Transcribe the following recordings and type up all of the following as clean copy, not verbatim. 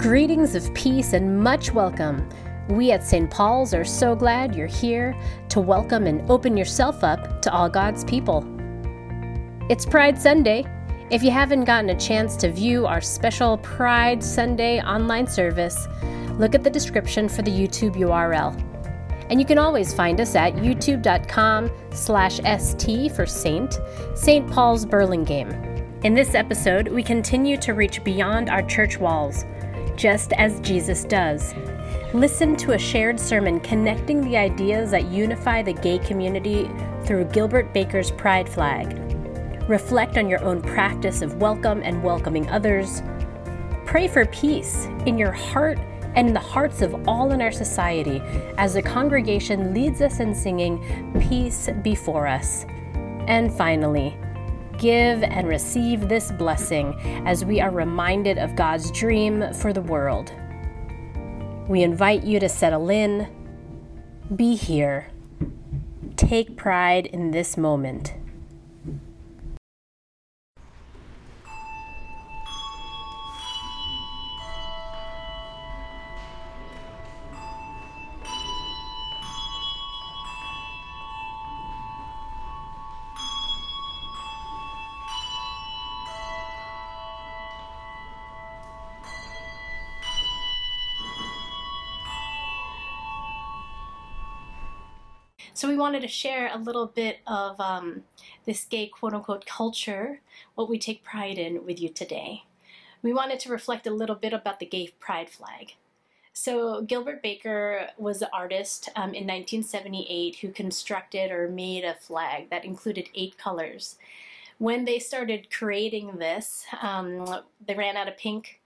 Greetings of peace and much welcome. We at St. Paul's are so glad you're here to welcome and open yourself up to all God's people. It's Pride Sunday. If you haven't gotten a chance to view our special Pride Sunday online service, look at the description for the YouTube URL. And you can always find us at youtube.com/st for St. Paul's Burlingame. In this episode, we continue to reach beyond our church walls, just as Jesus does. Listen to a shared sermon connecting the ideas that unify the gay community through Gilbert Baker's pride flag. Reflect on your own practice of welcome and welcoming others. Pray for peace in your heart and in the hearts of all in our society as the congregation leads us in singing, "Peace Before Us." And finally, give and receive this blessing as we are reminded of God's dream for the world. We invite you to settle in, be here, take pride in this moment. So we wanted to share a little bit of this gay quote-unquote culture, what we take pride in, with you today. We wanted to reflect a little bit about the gay pride flag. So Gilbert Baker was an artist in 1978 who constructed or made a flag that included 8 colors. When they started creating this, they ran out of pink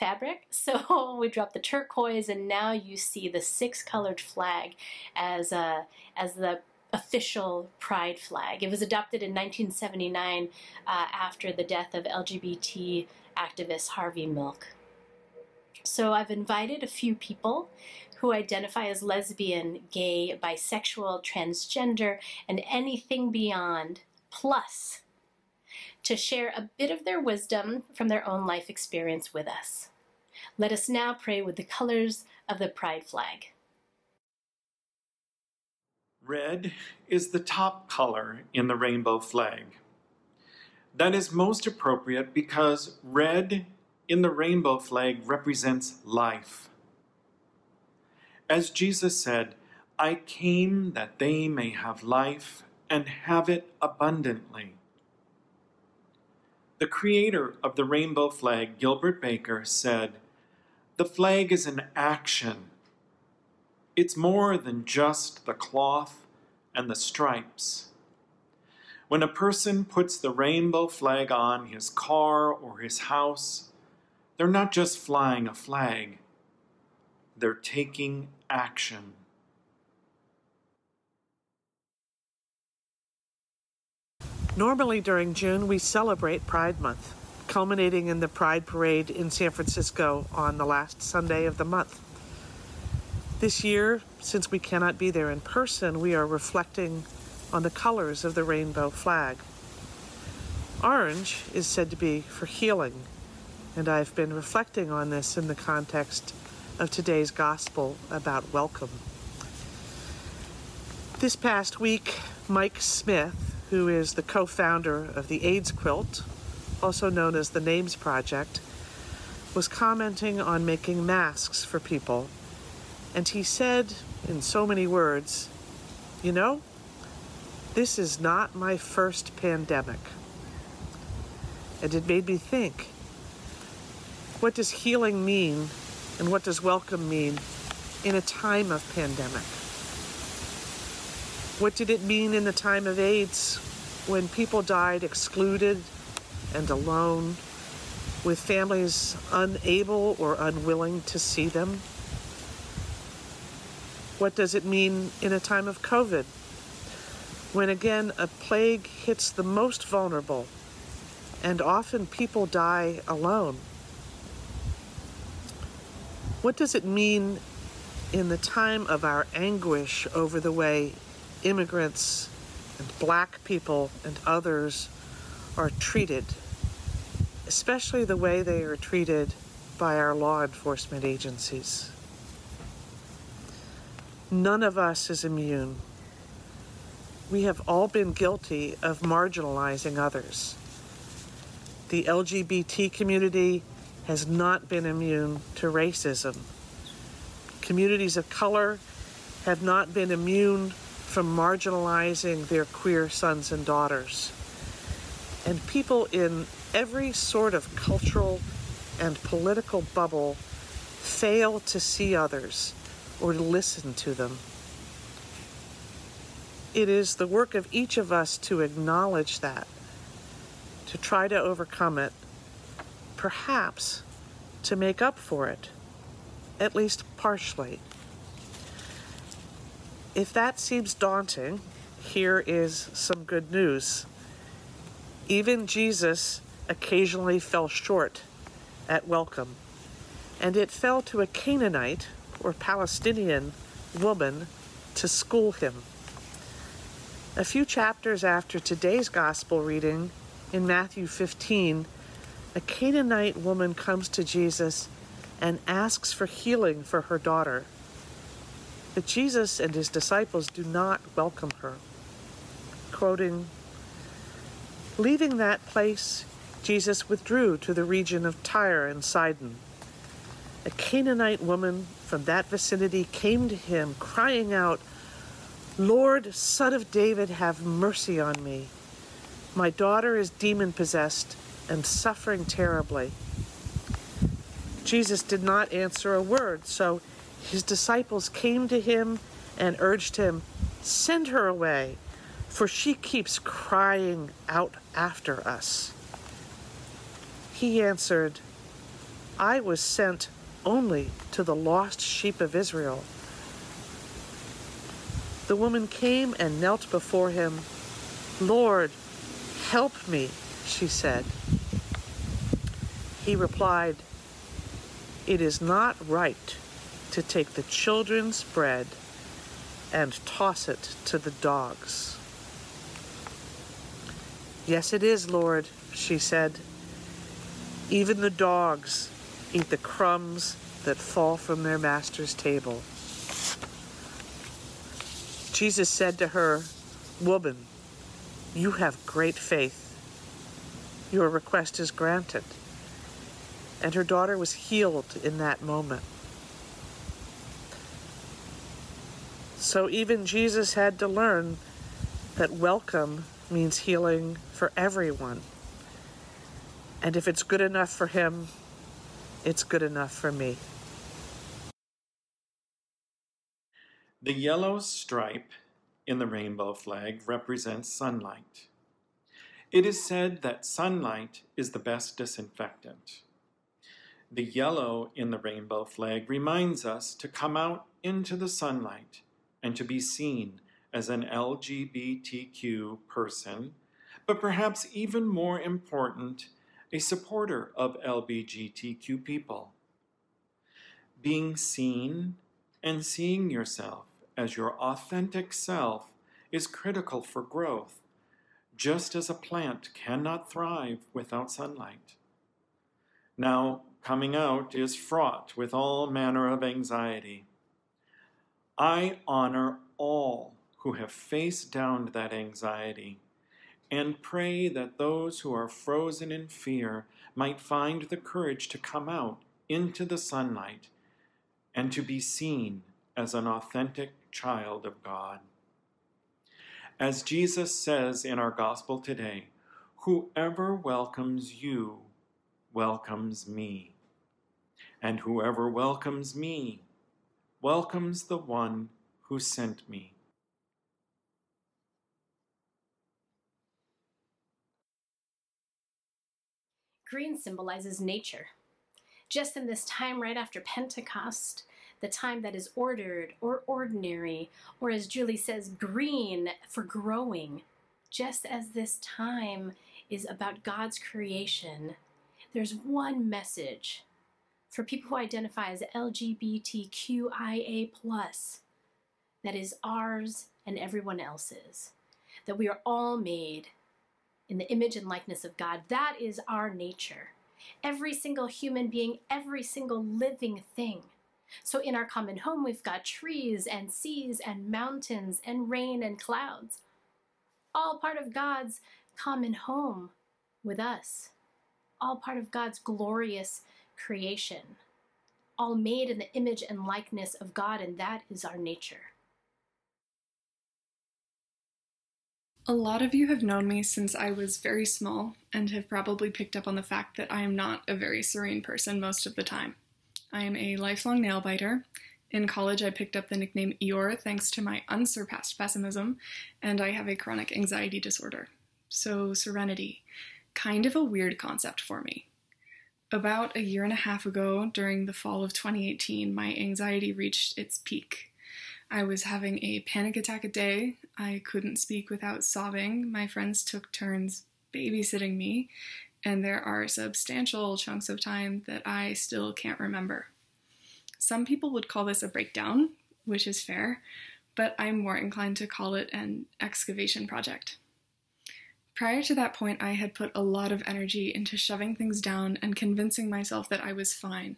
fabric, so we dropped the turquoise, and now you see the 6 colored flag as the official pride flag. It was adopted in 1979 after the death of LGBT activist Harvey Milk. So I've invited a few people who identify as lesbian, gay, bisexual, transgender, and anything beyond, plus, to share a bit of their wisdom from their own life experience with us. Let us now pray with the colors of the pride flag. Red is the top color in the rainbow flag. That is most appropriate because red in the rainbow flag represents life. As Jesus said, "I came that they may have life and have it abundantly." The creator of the rainbow flag, Gilbert Baker, said, "The flag is an action. It's more than just the cloth and the stripes. When a person puts the rainbow flag on his car or his house, they're not just flying a flag. They're taking action." Normally during June, we celebrate Pride Month, culminating in the Pride Parade in San Francisco on the last Sunday of the month. This year, since we cannot be there in person, we are reflecting on the colors of the rainbow flag. Orange is said to be for healing, and I've been reflecting on this in the context of today's gospel about welcome. This past week, Mike Smith, who is the co-founder of the AIDS Quilt, also known as the Names Project, was commenting on making masks for people. And he said, in so many words, "You know, this is not my first pandemic." And it made me think, what does healing mean and what does welcome mean in a time of pandemic? What did it mean in the time of AIDS, when people died excluded and alone, with families unable or unwilling to see them? What does it mean in a time of COVID, when again a plague hits the most vulnerable and often people die alone? What does it mean in the time of our anguish over the way immigrants and Black people and others are treated, especially the way they are treated by our law enforcement agencies. None of us is immune. We have all been guilty of marginalizing others. The LGBT community has not been immune to racism. Communities of color have not been immune from marginalizing their queer sons and daughters. And people in every sort of cultural and political bubble fail to see others or to listen to them. It is the work of each of us to acknowledge that, to try to overcome it, perhaps to make up for it, at least partially. If that seems daunting, here is some good news. Even Jesus occasionally fell short at welcome, and it fell to a Canaanite or Palestinian woman to school him. A few chapters after today's gospel reading, in Matthew 15, a Canaanite woman comes to Jesus and asks for healing for her daughter. But Jesus and his disciples do not welcome her. Quoting, "Leaving that place, Jesus withdrew to the region of Tyre and Sidon. A Canaanite woman from that vicinity came to him, crying out, 'Lord, Son of David, have mercy on me. My daughter is demon-possessed and suffering terribly.'" Jesus did not answer a word, so his disciples came to him and urged him, "Send her away, for she keeps crying out after us." He answered, "I was sent only to the lost sheep of Israel." The woman came and knelt before him. "Lord, help me," she said. He replied, "It is not right to take the children's bread and toss it to the dogs." "Yes, it is, Lord," she said. "Even the dogs eat the crumbs that fall from their master's table." Jesus said to her, "Woman, you have great faith. Your request is granted." And her daughter was healed in that moment. So even Jesus had to learn that welcome means healing for everyone. And if it's good enough for him, it's good enough for me. The yellow stripe in the rainbow flag represents sunlight. It is said that sunlight is the best disinfectant. The yellow in the rainbow flag reminds us to come out into the sunlight and to be seen as an LGBTQ person, but perhaps even more important, a supporter of LGBTQ people. Being seen and seeing yourself as your authentic self is critical for growth, just as a plant cannot thrive without sunlight. Now, coming out is fraught with all manner of anxiety. I honor all who have faced down that anxiety and pray that those who are frozen in fear might find the courage to come out into the sunlight and to be seen as an authentic child of God. As Jesus says in our gospel today, "Whoever welcomes you welcomes me, and whoever welcomes me welcomes the one who sent me." Green symbolizes nature. Just in this time right after Pentecost, the time that is ordered or ordinary, or as Julie says, green for growing. Just as this time is about God's creation, there's one message for people who identify as LGBTQIA+, that is ours and everyone else's, that we are all made in the image and likeness of God. That is our nature. every single human being, every single living thing. So in our common home, we've got trees and seas and mountains and rain and clouds, all part of God's common home with us, all part of God's glorious creation, all made in the image and likeness of God, and that is our nature. A lot of you have known me since I was very small and have probably picked up on the fact that I am not a very serene person most of the time. I am a lifelong nail biter. In college, I picked up the nickname Eeyore thanks to my unsurpassed pessimism, and I have a chronic anxiety disorder. So serenity, kind of a weird concept for me. About a year and a half ago, during the fall of 2018, my anxiety reached its peak. I was having a panic attack a day, I couldn't speak without sobbing, my friends took turns babysitting me, and there are substantial chunks of time that I still can't remember. Some people would call this a breakdown, which is fair, but I'm more inclined to call it an excavation project. Prior to that point, I had put a lot of energy into shoving things down and convincing myself that I was fine.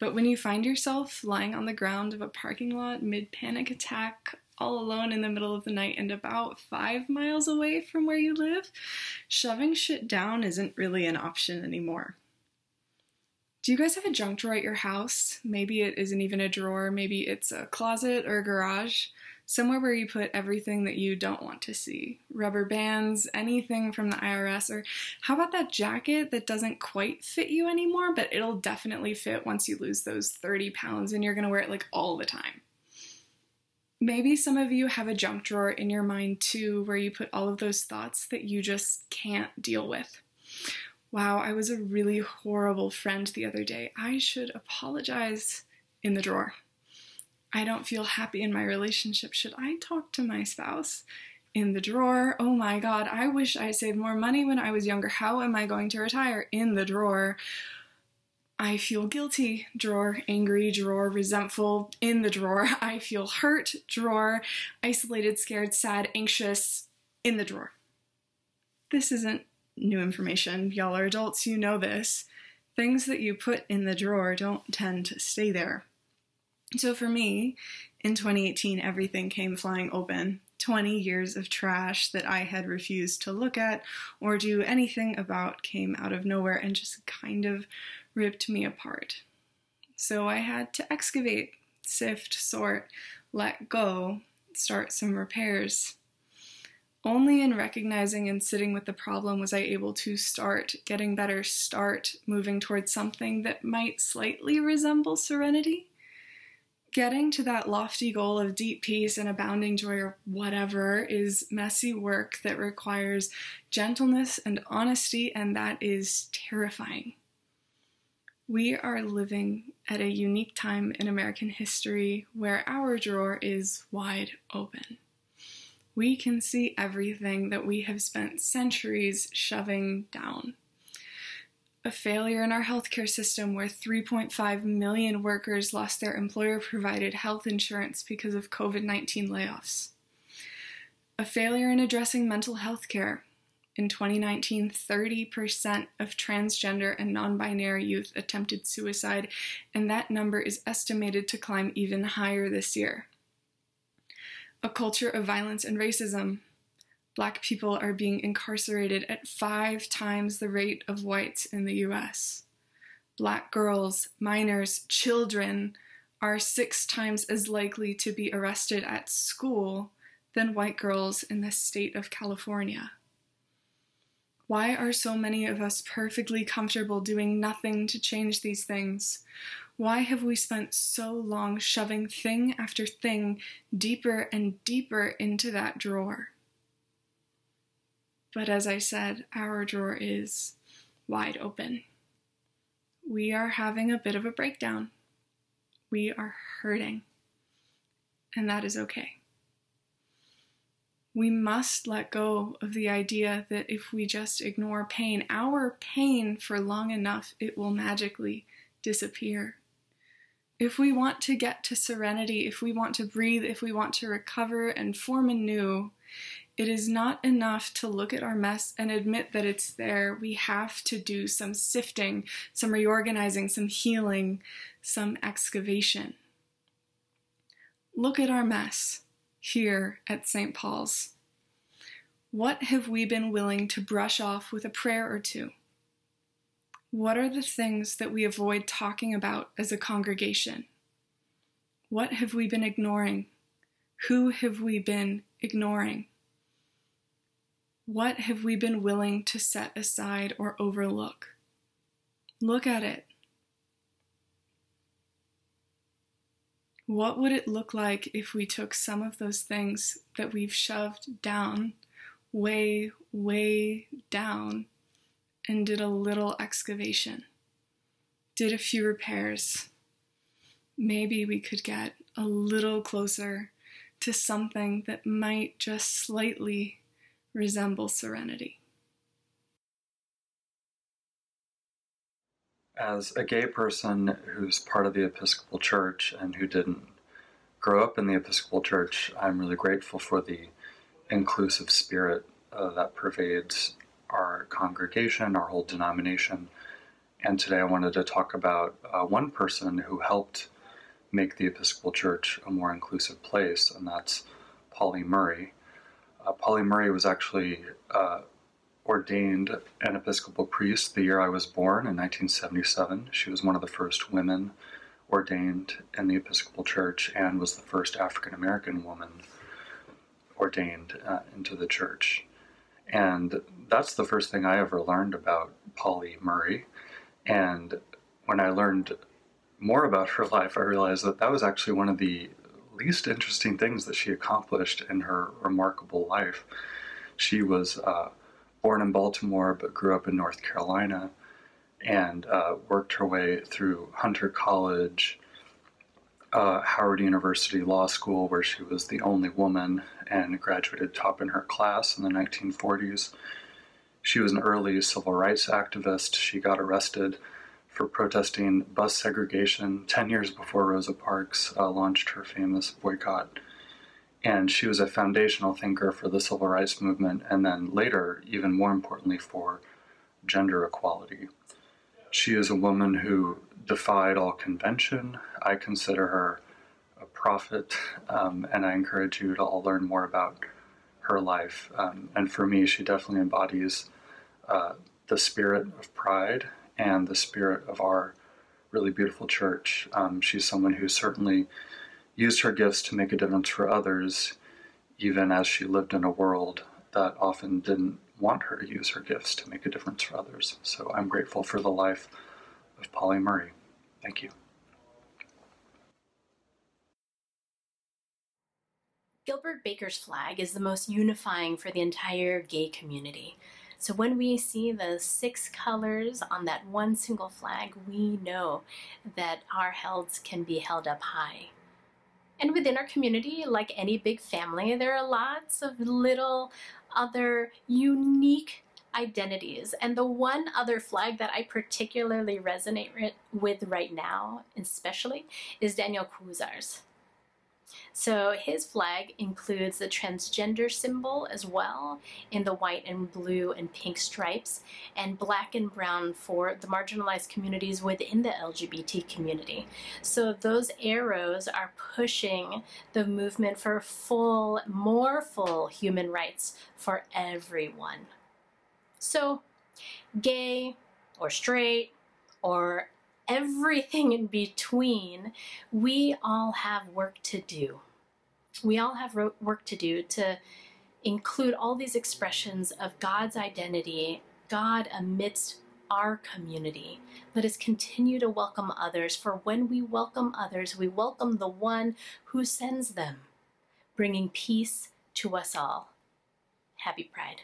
But when you find yourself lying on the ground of a parking lot mid-panic attack, all alone in the middle of the night and about 5 miles away from where you live, shoving shit down isn't really an option anymore. Do you guys have a junk drawer at your house? Maybe it isn't even a drawer, maybe it's a closet or a garage. Somewhere where you put everything that you don't want to see. Rubber bands, anything from the IRS, or how about that jacket that doesn't quite fit you anymore, but it'll definitely fit once you lose those 30 pounds and you're gonna wear it like all the time. Maybe some of you have a junk drawer in your mind too, where you put all of those thoughts that you just can't deal with. Wow, I was a really horrible friend the other day. I should apologize in the drawer. I don't feel happy in my relationship. Should I talk to my spouse? In the drawer. Oh my God, I wish I saved more money when I was younger. How am I going to retire? In the drawer. I feel guilty. Drawer. Angry. Drawer. Resentful. In the drawer. I feel hurt. Drawer. Isolated, scared, sad, anxious. In the drawer. This isn't new information. Y'all are adults. You know this. Things that you put in the drawer don't tend to stay there. So for me, in 2018, everything came flying open. 20 years of trash that I had refused to look at or do anything about came out of nowhere and just kind of ripped me apart. So I had to excavate, sift, sort, let go, start some repairs. Only in recognizing and sitting with the problem was I able to start getting better, start moving towards something that might slightly resemble serenity. Getting to that lofty goal of deep peace and abounding joy or whatever is messy work that requires gentleness and honesty, and that is terrifying. We are living at a unique time in American history where our drawer is wide open. We can see everything that we have spent centuries shoving down. A failure in our healthcare system where 3.5 million workers lost their employer-provided health insurance because of COVID-19 layoffs. A failure in addressing mental health care. In 2019, 30% of transgender and non-binary youth attempted suicide, and that number is estimated to climb even higher this year. A culture of violence and racism. Black people are being incarcerated at 5 times the rate of whites in the U.S. Black girls, minors, children are 6 times as likely to be arrested at school than white girls in the state of California. Why are so many of us perfectly comfortable doing nothing to change these things? Why have we spent so long shoving thing after thing deeper and deeper into that drawer? But as I said, our drawer is wide open. We are having a bit of a breakdown. We are hurting. And that is okay. We must let go of the idea that if we just ignore pain, our pain for long enough, it will magically disappear. If we want to get to serenity, if we want to breathe, if we want to recover and form anew, It is not enough to look at our mess and admit that it's there. We have to do some sifting, some reorganizing, some healing, some excavation. Look at our mess here at St. Paul's. What have we been willing to brush off with a prayer or two? What are the things that we avoid talking about as a congregation? What have we been ignoring? Who have we been ignoring? What have we been willing to set aside or overlook? Look at it. What would it look like if we took some of those things that we've shoved down, way, way down, and did a little excavation, did a few repairs? Maybe we could get a little closer to something that might just slightly resemble serenity. As a gay person who's part of the Episcopal Church and who didn't grow up in the Episcopal Church, I'm really grateful for the inclusive spirit that pervades our congregation, our whole denomination. And today I wanted to talk about one person who helped make the Episcopal Church a more inclusive place, and that's Pauli Murray. Pauli Murray was actually ordained an Episcopal priest the year I was born in 1977. She was one of the first women ordained in the Episcopal Church and was the first African-American woman ordained into the church. And that's the first thing I ever learned about Pauli Murray. And when I learned more about her life, I realized that that was actually one of the least interesting things that she accomplished in her remarkable life. She was born in Baltimore, but grew up in North Carolina, and worked her way through Hunter College, Howard University Law School, where she was the only woman and graduated top in her class in the 1940s. She was an early civil rights activist. She got arrested for protesting bus segregation 10 years before Rosa Parks launched her famous boycott. And she was a foundational thinker for the civil rights movement, and then later, even more importantly, for gender equality. She is a woman who defied all convention. I consider her a prophet, and I encourage you to all learn more about her life. And for me, she definitely embodies the spirit of pride and the spirit of our really beautiful church. She's someone who certainly used her gifts to make a difference for others, even as she lived in a world that often didn't want her to use her gifts to make a difference for others. So I'm grateful for the life of Pauli Murray. Thank you. Gilbert Baker's flag is the most unifying for the entire gay community. So when we see the 6 colors on that one single flag, we know that our heads can be held up high. And within our community, like any big family, there are lots of little other unique identities. And the one other flag that I particularly resonate with right now, especially, is Daniel Cuesar's. So his flag includes the transgender symbol as well, in the white and blue and pink stripes, and black and brown for the marginalized communities within the LGBT community. So those arrows are pushing the movement for full, more full human rights for everyone. So gay or straight or everything in between, we all have work to do. We all have work to do to include all these expressions of God's identity, God amidst our community. Let us continue to welcome others, for when we welcome others, we welcome the one who sends them, bringing peace to us all. Happy Pride.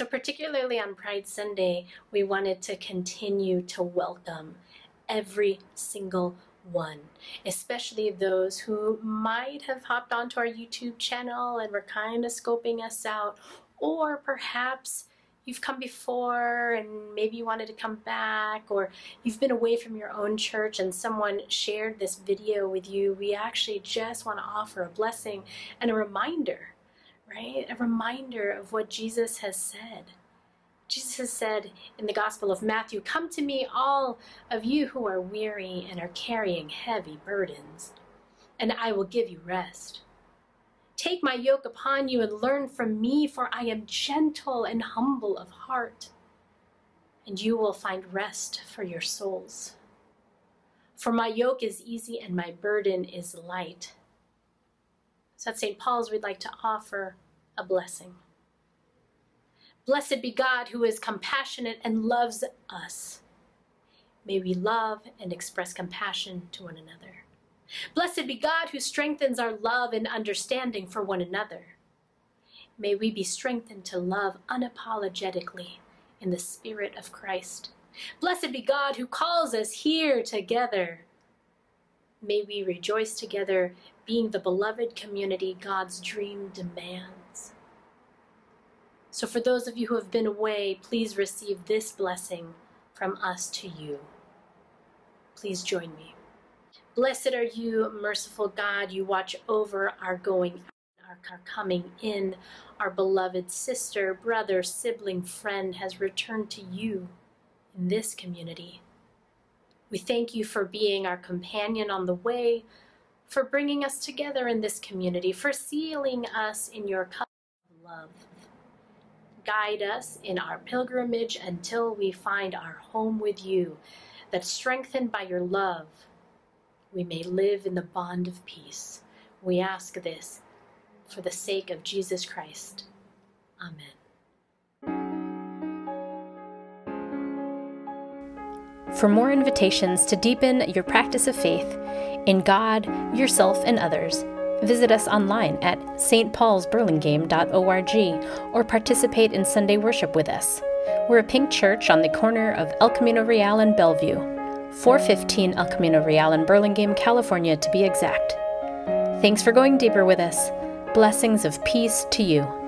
So particularly on Pride Sunday, we wanted to continue to welcome every single one, especially those who might have hopped onto our YouTube channel and were kind of scoping us out, or perhaps you've come before and maybe you wanted to come back, or you've been away from your own church and someone shared this video with you. We actually just want to offer a blessing and a reminder, right? A reminder of what Jesus has said. Jesus has said in the Gospel of Matthew, "Come to me, all of you who are weary and are carrying heavy burdens, and I will give you rest. Take my yoke upon you and learn from me, for I am gentle and humble of heart, and you will find rest for your souls. For my yoke is easy and my burden is light." So at St. Paul's, we'd like to offer a blessing. Blessed be God, who is compassionate and loves us. May we love and express compassion to one another. Blessed be God, who strengthens our love and understanding for one another. May we be strengthened to love unapologetically in the Spirit of Christ. Blessed be God, who calls us here together. May we rejoice together, being the beloved community God's dream demands. So for those of you who have been away, please receive this blessing from us to you. Please join me. Blessed are you, merciful God. You watch over our going out, our coming in. Our beloved sister, brother, sibling, friend has returned to you in this community. We thank you for being our companion on the way, for bringing us together in this community, for sealing us in your covenant of love. Guide us in our pilgrimage until we find our home with you, that strengthened by your love, we may live in the bond of peace. We ask this for the sake of Jesus Christ. Amen. For more invitations to deepen your practice of faith in God, yourself, and others, visit us online at stpaulsburlingame.org or participate in Sunday worship with us. We're a pink church on the corner of El Camino Real and Bellevue, 415 El Camino Real in Burlingame, California, to be exact. Thanks for going deeper with us. Blessings of peace to you.